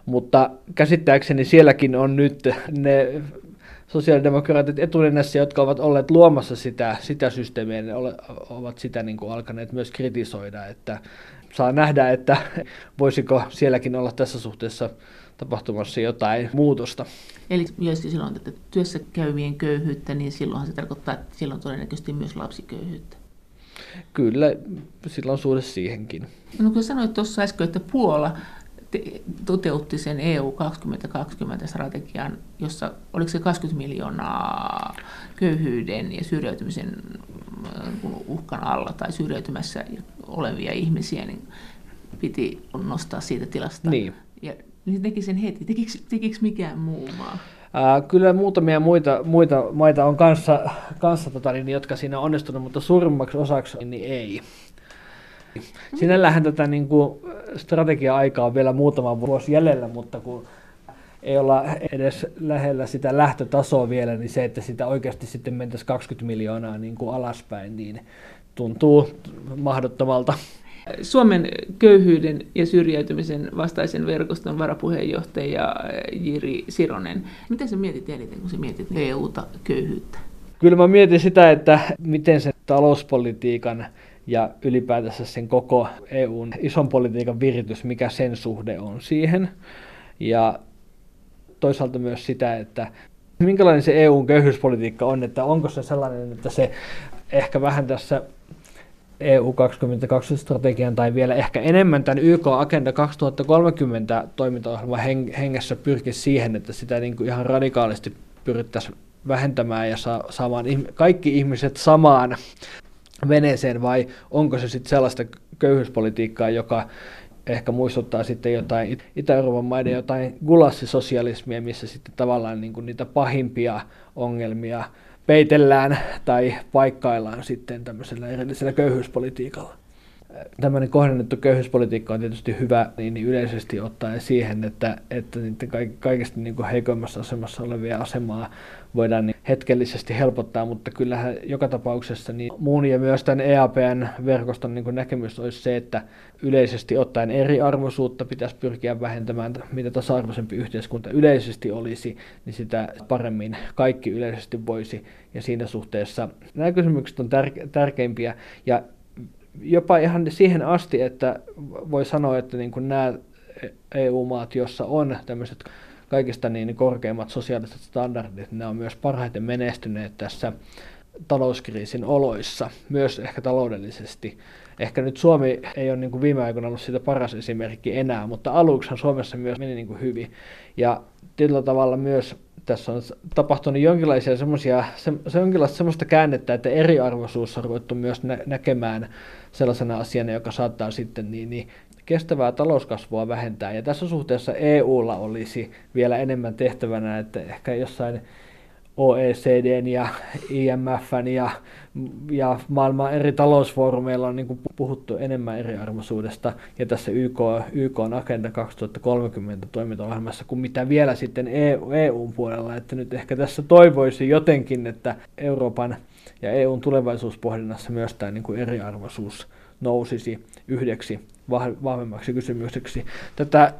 Mutta käsittääkseni sielläkin on nyt ne sosiaalidemokraatit etulinjassa, jotka ovat olleet luomassa sitä systeemiä, ne ovat sitä niin kuin alkaneet myös kritisoida. Että saa nähdä, että voisiko sielläkin olla tässä suhteessa tapahtumassa jotain muutosta. Eli myöskin silloin tätä työssä käyvien köyhyyttä, niin silloinhan se tarkoittaa, että silloin todennäköisesti myös lapsiköyhyyttä. Kyllä, sillä on suhde siihenkin. No kun sanoit tuossa äsken, että Puola toteutti sen EU 2020-strategian, jossa oliko se 20 miljoonaa köyhyyden ja syrjäytymisen uhkan alla tai syrjäytymässä olevia ihmisiä, niin piti nostaa siitä tilasta. Niin. Ja ne teki sen heti. Tekikö mikään muu maa? Kyllä muutamia muita maita on kanssa, jotka siinä on onnistunut, mutta suurimmaksi osaksi niin ei. Sinällähän tätä niin kuin strategia-aikaa on vielä muutama vuosi jäljellä, mutta kun ei olla edes lähellä sitä lähtötasoa vielä, niin se, että sitä oikeasti sitten mentäisiin 20 miljoonaa niin kuin alaspäin, niin tuntuu mahdottomalta. Suomen köyhyyden ja syrjäytymisen vastaisen verkoston varapuheenjohtaja Jiri Sironen. Mitä sä mietit eniten, kun sä mietit EUta köyhyyttä? Kyllä mä mietin sitä, että miten sen talouspolitiikan ja ylipäätänsä sen koko EUn ison politiikan viritys, mikä sen suhde on siihen. Ja toisaalta myös sitä, että minkälainen se EUn köyhyyspolitiikka on, että onko se sellainen, että se ehkä vähän tässä EU 2020-strategian tai vielä ehkä enemmän tämän YK-agenda 2030 toimintaohjelman hengessä pyrkisi siihen, että sitä niin kuin ihan radikaalisti pyrittäisiin vähentämään ja saamaan kaikki ihmiset samaan veneeseen, vai onko se sitten sellaista köyhyyspolitiikkaa, joka ehkä muistuttaa sitten jotain Itä-Euroopan maiden jotain gulassisosialismia, missä sitten tavallaan niin kuin niitä pahimpia ongelmia peitellään tai paikkaillaan sitten tämmöisellä erillisellä köyhyyspolitiikalla. Tämmöinen kohdennettu köyhyyspolitiikka on tietysti hyvä niin yleisesti ottaen siihen, että kaikista niin kuin heikoimmassa asemassa olevia asemaa voidaan niin hetkellisesti helpottaa, mutta kyllähän joka tapauksessa niin muun ja myös tämän EAPN-verkoston niin kuin näkemys olisi se, että yleisesti ottaen eriarvoisuutta pitäisi pyrkiä vähentämään, mitä tasa-arvoisempi yhteiskunta yleisesti olisi, niin sitä paremmin kaikki yleisesti voisi, ja siinä suhteessa nämä kysymykset on tärkeimpiä, ja jopa ihan siihen asti, että voi sanoa, että niin kuin nämä EU-maat, joissa on tämmöiset kaikista niin korkeimmat sosiaaliset standardit, nämä on myös parhaiten menestyneet tässä talouskriisin oloissa, myös ehkä taloudellisesti. Ehkä nyt Suomi ei ole niin kuin viime aikoina ollut siitä paras esimerkki enää, mutta aluksihan Suomessa myös meni niin kuin hyvin. Ja tietyllä tavalla myös tässä on tapahtunut jonkinlaista semmoista käännettä, että eriarvoisuus on ruvettu myös näkemään sellaisena asiana, joka saattaa sitten niin kestävää talouskasvua vähentää. Ja tässä suhteessa EUlla olisi vielä enemmän tehtävänä, että ehkä jossain OECDn ja IMFn ja maailman eri talousfoorumeilla on niin kuin puhuttu enemmän eriarvoisuudesta ja tässä YK:n Agenda 2030 toimintaohjelmassa kuin mitä vielä sitten EUn puolella. Että nyt ehkä tässä toivoisi jotenkin, että Euroopan ja EUn tulevaisuuspohdinnassa myös tämä niin kuin eriarvoisuus nousisi yhdeksi vahvemmaksi kysymykseksi. Tätä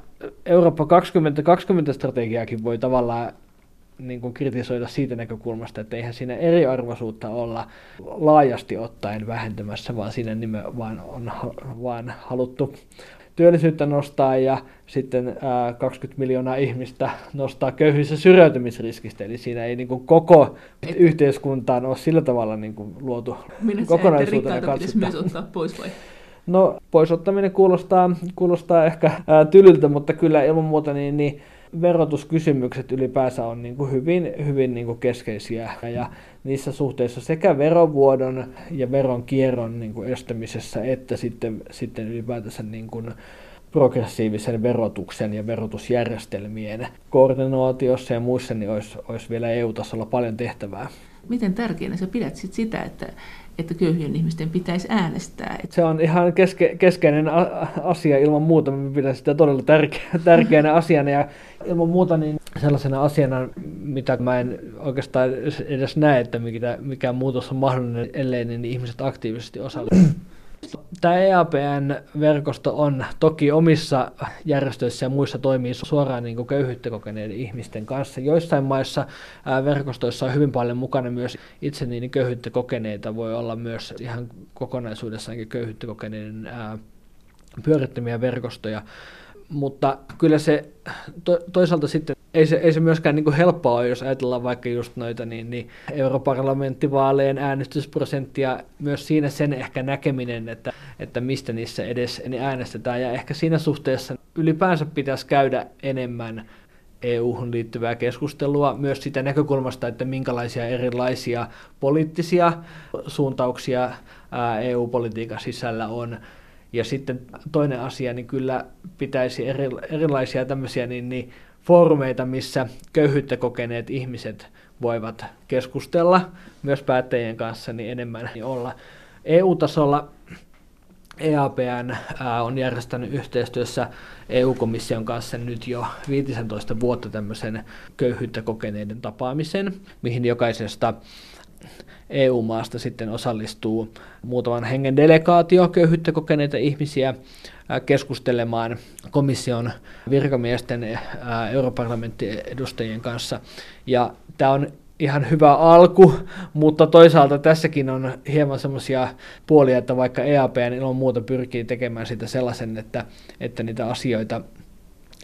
Eurooppa 2020-strategiaakin voi tavallaan niin kuin kritisoida siitä näkökulmasta, että eihän siinä eriarvoisuutta olla laajasti ottaen vähentämässä, vaan siinä nimenomaan on vaan haluttu työllisyyttä nostaa ja sitten 20 miljoonaa ihmistä nostaa köyhyys- ja syrjäytymisriskistä. Eli siinä ei niin kuin koko yhteiskuntaan ole sillä tavalla niin kuin luotu kokonaisuutena katsotaan. Myös ottaa pois vai? No, poisottaminen kuulostaa ehkä tylyltä, mutta kyllä ilman muuta niin verotuskysymykset ylipäänsä on niin kuin hyvin niin kuin keskeisiä ja niissä suhteissa sekä verovuodon ja veronkierron niin kuin estämisessä että sitten ylipäätänsä niin kuin progressiivisen verotuksen ja verotusjärjestelmien koordinaatiossa ja muissa niin olisi vielä EU-tasolla paljon tehtävää. Miten tärkeänä sä pidät sitä, että köyhien ihmisten pitäisi äänestää? Se on ihan keskeinen asia ilman muuta. Me pidän sitä todella tärkeänä asiana ja ilman muuta niin sellaisena asiana, mitä mä en oikeastaan edes näe, että mikä muutos on mahdollinen, ellei niin ihmiset aktiivisesti osallistu. Tämä EAPN-verkosto on toki omissa järjestöissä ja muissa toimii suoraan niin kuin köyhyyttä kokeneiden ihmisten kanssa. Joissain maissa verkostoissa on hyvin paljon mukana myös itse niin köyhyyttä kokeneita. Voi olla myös ihan kokonaisuudessaankin köyhyyttä kokeneiden pyörittämiä verkostoja. Mutta kyllä se toisaalta sitten ei se myöskään niin kuin helppoa ole, jos ajatellaan vaikka just noita niin europarlamenttivaaleen äänestysprosenttia, myös siinä sen ehkä näkeminen, että mistä niissä edes ne äänestetään. Ja ehkä siinä suhteessa ylipäänsä pitäisi käydä enemmän EU-hun liittyvää keskustelua myös sitä näkökulmasta, että minkälaisia erilaisia poliittisia suuntauksia EU-politiikan sisällä on. Ja sitten toinen asia, niin kyllä pitäisi erilaisia tämmöisiä niin foorumeita, missä köyhyyttä kokeneet ihmiset voivat keskustella myös päättäjien kanssa niin enemmän olla. EU-tasolla EAPN on järjestänyt yhteistyössä EU-komission kanssa nyt jo 15 vuotta tämmöisen köyhyyttä kokeneiden tapaamisen, mihin jokaisesta EU-maasta sitten osallistuu muutaman hengen delegaatio köyhyyttä kokeneita ihmisiä keskustelemaan komission virkamiesten, europarlamentti-edustajien kanssa. Ja tämä on ihan hyvä alku, mutta toisaalta tässäkin on hieman semmoisia puolia, että vaikka EAPN ilman muuta pyrkii tekemään sitä sellaisen, että niitä asioita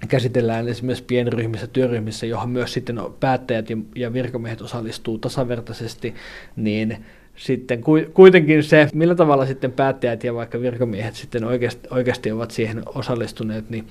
käsitellään esimerkiksi pienryhmissä, työryhmissä, johon myös sitten päättäjät ja virkamiehet osallistuu tasavertaisesti, niin sitten kuitenkin se, millä tavalla sitten päättäjät ja vaikka virkamiehet sitten oikeasti ovat siihen osallistuneet, niin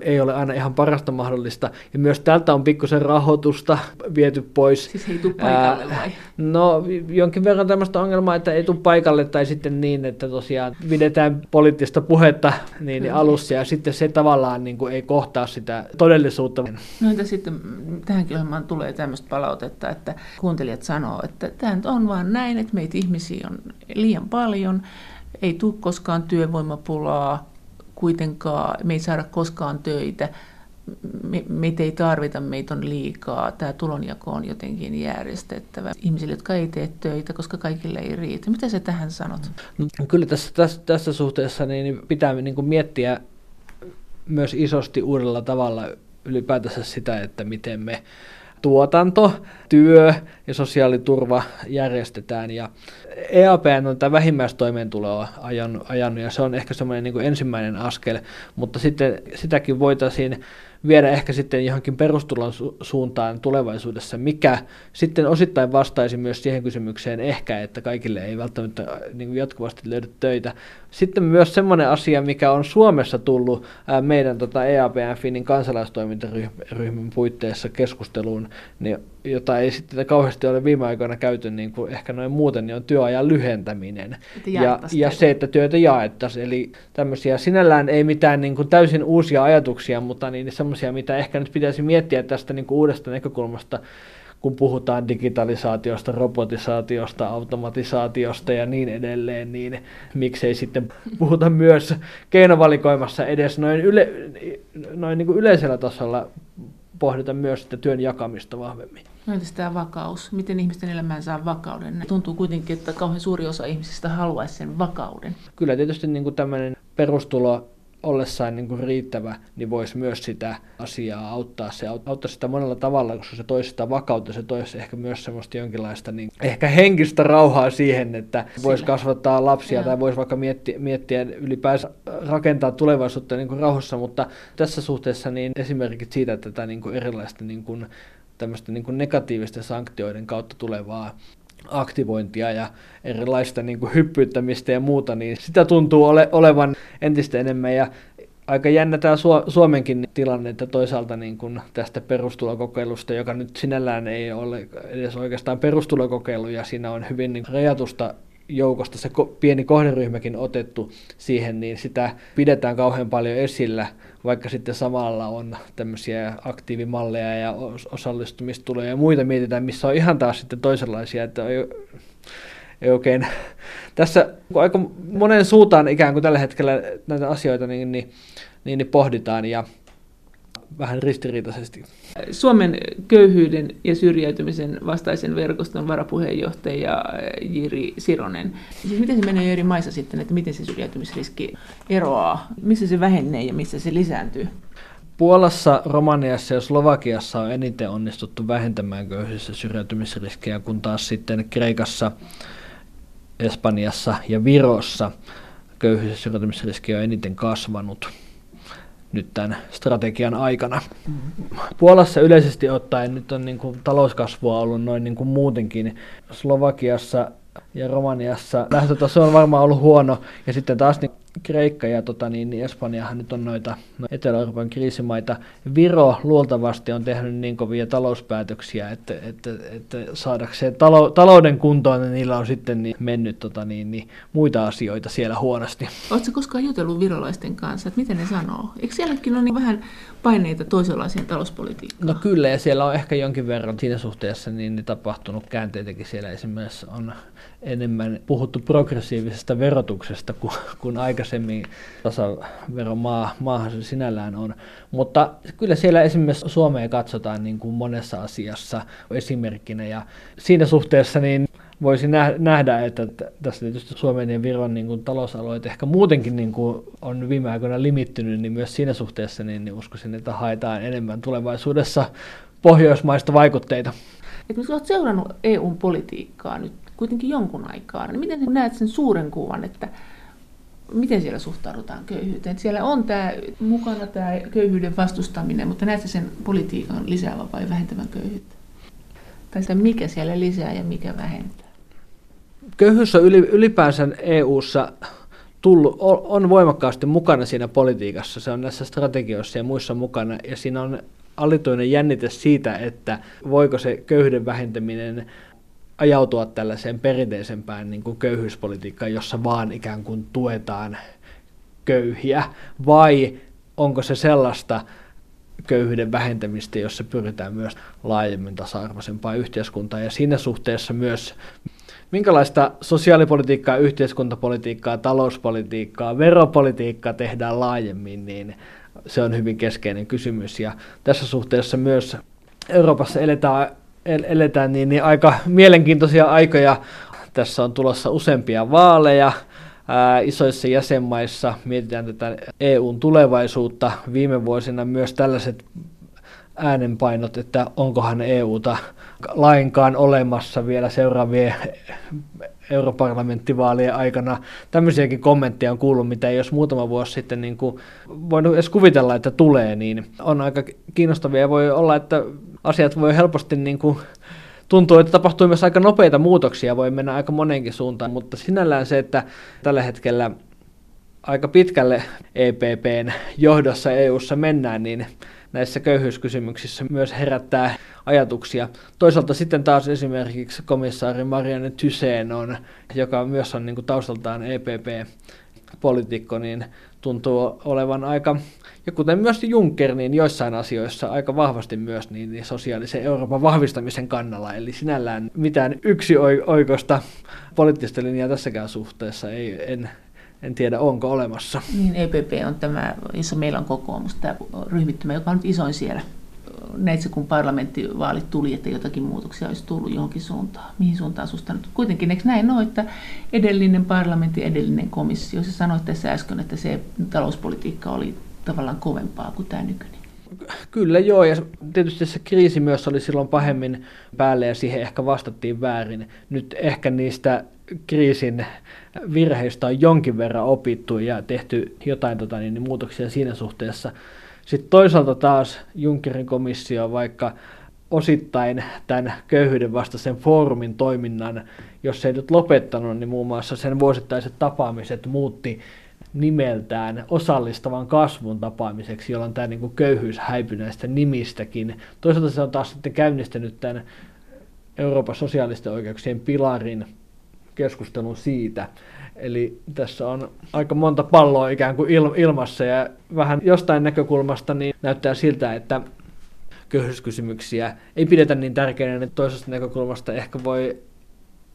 ei ole aina ihan parasta mahdollista. Ja myös tältä on pikkusen rahoitusta viety pois. Siis ei tule paikalle vai? No jonkin verran tämmöistä ongelmaa, että ei tule paikalle tai sitten niin, että tosiaan pidetään poliittista puhetta niin alussa ja sitten se tavallaan niin kuin ei kohtaa sitä todellisuutta. No entä sitten tähänkin ohjelmaan tulee tämmöistä palautetta, että kuuntelijat sanoo, että tämä on vaan näin, että meitä ihmisiä on liian paljon, ei tule koskaan työvoimapulaa, kuitenkaan me ei saada koskaan töitä, meitä ei tarvita, meitä on liikaa, tämä tulonjako on jotenkin järjestettävä. Ihmisille, jotka ei tee töitä, koska kaikille ei riitä. Mitä sä tähän sanot? Kyllä tässä suhteessa niin pitää niin kuin miettiä myös isosti uudella tavalla ylipäätänsä sitä, että miten me tuotanto, työ ja sosiaaliturva järjestetään. Ja EAPN on tämä vähimmäistoimeentuloa ajanut ja se on ehkä semmoinen niin kuin ensimmäinen askel, mutta sitten sitäkin voitaisiin viedä ehkä sitten johonkin perustulon suuntaan tulevaisuudessa, mikä sitten osittain vastaisi myös siihen kysymykseen ehkä, että kaikille ei välttämättä niin kuin jatkuvasti löydy töitä. Sitten myös semmoinen asia, mikä on Suomessa tullut meidän EAPN-Finin kansalaistoimintaryhmän puitteissa keskusteluun, niin jota ei sitten kauheasti ole viime aikoina käyty, niin kuin ehkä noin muuten, niin on työajan lyhentäminen ja se, että työtä jaettaisiin. Eli tämmöisiä sinällään ei mitään niin kuin täysin uusia ajatuksia, mutta niin semmoisia, mitä ehkä nyt pitäisi miettiä tästä niin kuin uudesta näkökulmasta, kun puhutaan digitalisaatiosta, robotisaatiosta, automatisaatiosta ja niin edelleen, niin miksei sitten puhuta myös keinovalikoimassa edes noin niin kuin yleisellä tasolla pohdita myös sitä työn jakamista vahvemmin. No entäs tämä vakaus? Miten ihmisten elämään saa vakauden? Tuntuu kuitenkin, että kauhean suuri osa ihmisistä haluaisi sen vakauden. Kyllä tietysti niin kuin tämmöinen perustulo ollessaan niin kuin riittävä, niin voisi myös sitä asiaa auttaa. Se auttaa sitä monella tavalla, koska se toisi sitä vakautta, se toisi ehkä myös semmoista jonkinlaista niin ehkä henkistä rauhaa siihen, että voisi kasvattaa lapsia tai voisi vaikka miettiä ylipäänsä rakentaa tulevaisuutta niin kuin rauhassa, mutta tässä suhteessa niin esimerkiksi siitä, että tätä niin kuin erilaista niin kuin, tämmöistä niin kuin negatiivisten sanktioiden kautta tulevaa aktivointia ja erilaista niin kuin hyppyyttämistä ja muuta, niin sitä tuntuu olevan entistä enemmän ja aika jännä tämä Suomenkin tilanne, että toisaalta niin kuin tästä perustulokokeilusta, joka nyt sinällään ei ole edes oikeastaan perustulokokeilu ja siinä on hyvin niin rajatusta joukosta se pieni kohderyhmäkin otettu siihen, niin sitä pidetään kauhean paljon esillä, vaikka sitten samalla on tämmöisiä aktiivimalleja ja osallistumistuloja ja muita mietitään, missä on ihan taas sitten toisenlaisia, että ei oikein. Tässä aika monen suuntaan ikään kuin tällä hetkellä näitä asioita niin pohditaan ja vähän ristiriitaisesti. Suomen köyhyyden ja syrjäytymisen vastaisen verkoston varapuheenjohtaja Jiri Sironen. Siis miten se menee eri maissa sitten, että miten se syrjäytymisriski eroaa? Missä se vähenee ja missä se lisääntyy? Puolassa, Romaniassa ja Slovakiassa on eniten onnistuttu vähentämään köyhyys- ja syrjäytymisriskejä, kun taas sitten Kreikassa, Espanjassa ja Virossa köyhyys- ja syrjäytymisriski on eniten kasvanut nyt tämän strategian aikana. Puolassa yleisesti ottaen nyt on niin kuin talouskasvua ollut noin niin kuin muutenkin. Slovakiassa ja Romaniassa lähtötaso on varmaan ollut huono, ja sitten taas niin Kreikka ja Espanjahan nyt on noita Etelä-Euroopan kriisimaita. Viro luultavasti on tehnyt niin kovia talouspäätöksiä, että saadakseen talouden kuntoon, niin niillä on sitten mennyt muita asioita siellä huonosti. Oletko koskaan jutellut virolaisten kanssa, että miten ne sanoo? Eikö sielläkin ole niin vähän paineita toisenlaiseen talouspolitiikkaan? No kyllä, ja siellä on ehkä jonkin verran siinä suhteessa tapahtunut käänteitäkin. Siellä esimerkiksi on enemmän puhuttu progressiivisesta verotuksesta kuin aikaisemmin tasaveromaahan se sinällään on. Mutta kyllä siellä esimerkiksi Suomea katsotaan niin kuin monessa asiassa esimerkkinä, ja siinä suhteessa voisi nähdä, että tässä tietysti Suomen ja Viron talousalueet ehkä muutenkin on viime aikoina limittynyt, niin myös siinä suhteessa uskoisin, että haetaan enemmän tulevaisuudessa pohjoismaista vaikutteita. Et kun olet seurannut EU-politiikkaa nyt kuitenkin jonkun aikaa, niin miten näet sen suuren kuvan, että miten siellä suhtaudutaan köyhyyteen? Siellä on mukana tämä köyhyyden vastustaminen, mutta näetkö sen politiikan lisäävän vai vähentävän köyhyyttä? Tai sitä, mikä siellä lisää ja mikä vähentää? Köyhyys on ylipäänsä EU:ssa on voimakkaasti mukana siinä politiikassa. Se on näissä strategioissa ja muissa mukana, ja siinä on alituinen jännite siitä, että voiko se köyhyyden vähentäminen ajautua tällaiseen perinteisempään köyhyyspolitiikkaan, jossa vaan ikään kuin tuetaan köyhiä, vai onko se sellaista köyhyyden vähentämistä, jossa pyritään myös laajemmin tasa-arvoisempaan yhteiskuntaan, ja siinä suhteessa myös minkälaista sosiaalipolitiikkaa, yhteiskuntapolitiikkaa, talouspolitiikkaa, veropolitiikkaa tehdään laajemmin, niin se on hyvin keskeinen kysymys, ja tässä suhteessa myös Euroopassa eletään aika mielenkiintoisia aikoja. Tässä on tulossa useampia vaaleja isoissa jäsenmaissa. Mietitään tätä EUn tulevaisuutta. Viime vuosina myös tällaiset äänenpainot, että onkohan EUta lainkaan olemassa vielä seuraavien europarlamenttivaalien aikana. Tämmöisiäkin kommentteja on kuullut, mitä ei olisi muutama vuosi sitten voinut edes kuvitella, että tulee. Niin on aika kiinnostavia ja voi olla, että asiat voi helposti tuntua, että tapahtuu myös aika nopeita muutoksia, voi mennä aika moneenkin suuntaan, mutta sinällään se, että tällä hetkellä aika pitkälle EPPn johdossa EU:ssa mennään, niin näissä köyhyyskysymyksissä myös herättää ajatuksia. Toisaalta sitten taas esimerkiksi komissaari Marianne Thyssen, joka myös on taustaltaan EPP-poliitikko, niin tuntuu olevan aika, ja kuten myös Juncker, niin joissain asioissa aika vahvasti myös sosiaalisen Euroopan vahvistamisen kannalla. Eli sinällään mitään yksioikoista poliittista linjaa tässäkään suhteessa en tiedä, onko olemassa. Niin, EPP on tämä, jossa meillä on kokoomus, tämä ryhmittymä, joka on nyt isoin siellä. Näitkö, kun parlamenttivaalit tuli, että jotakin muutoksia olisi tullut johonkin suuntaan? Mihin suuntaan susta nyt? Kuitenkin, eikö näin ole, että edellinen parlamentti, edellinen komissio, se sanoi tässä äsken, että se talouspolitiikka oli tavallaan kovempaa kuin tämä nykyinen. Kyllä joo, ja tietysti se kriisi myös oli silloin pahemmin päälle, ja siihen ehkä vastattiin väärin. Nyt ehkä niistä kriisin virheistä on jonkin verran opittu ja tehty jotain muutoksia siinä suhteessa. Sitten toisaalta taas Junckerin komissio, vaikka osittain tämän köyhyyden vastaisen foorumin toiminnan, jos ei nyt lopettanut, niin muun muassa sen vuosittaiset tapaamiset muutti nimeltään osallistavan kasvun tapaamiseksi, jolla on tämä köyhyys häipy näistä nimistäkin. Toisaalta se on taas sitten käynnistänyt tämän Euroopan sosiaalisten oikeuksien pilarin keskustelun siitä. Eli tässä on aika monta palloa ikään kuin ilmassa, ja vähän jostain näkökulmasta niin näyttää siltä, että köyhyyskysymyksiä ei pidetä niin tärkeinä, niin toisesta näkökulmasta ehkä voi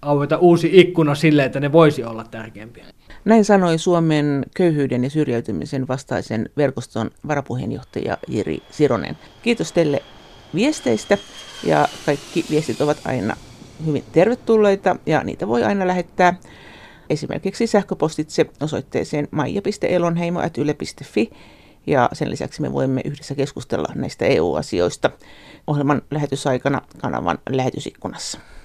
aueta uusi ikkuna sille, että ne voisi olla tärkeämpiä. Näin sanoi Suomen köyhyyden ja syrjäytymisen vastaisen verkoston varapuheenjohtaja Jiri Sironen. Kiitos teille viesteistä, ja kaikki viestit ovat aina hyvin tervetulleita ja niitä voi aina lähettää esimerkiksi sähköpostitse osoitteeseen maija.elonheimo@yle.fi, ja sen lisäksi me voimme yhdessä keskustella näistä EU-asioista ohjelman lähetysaikana kanavan lähetysikkunassa.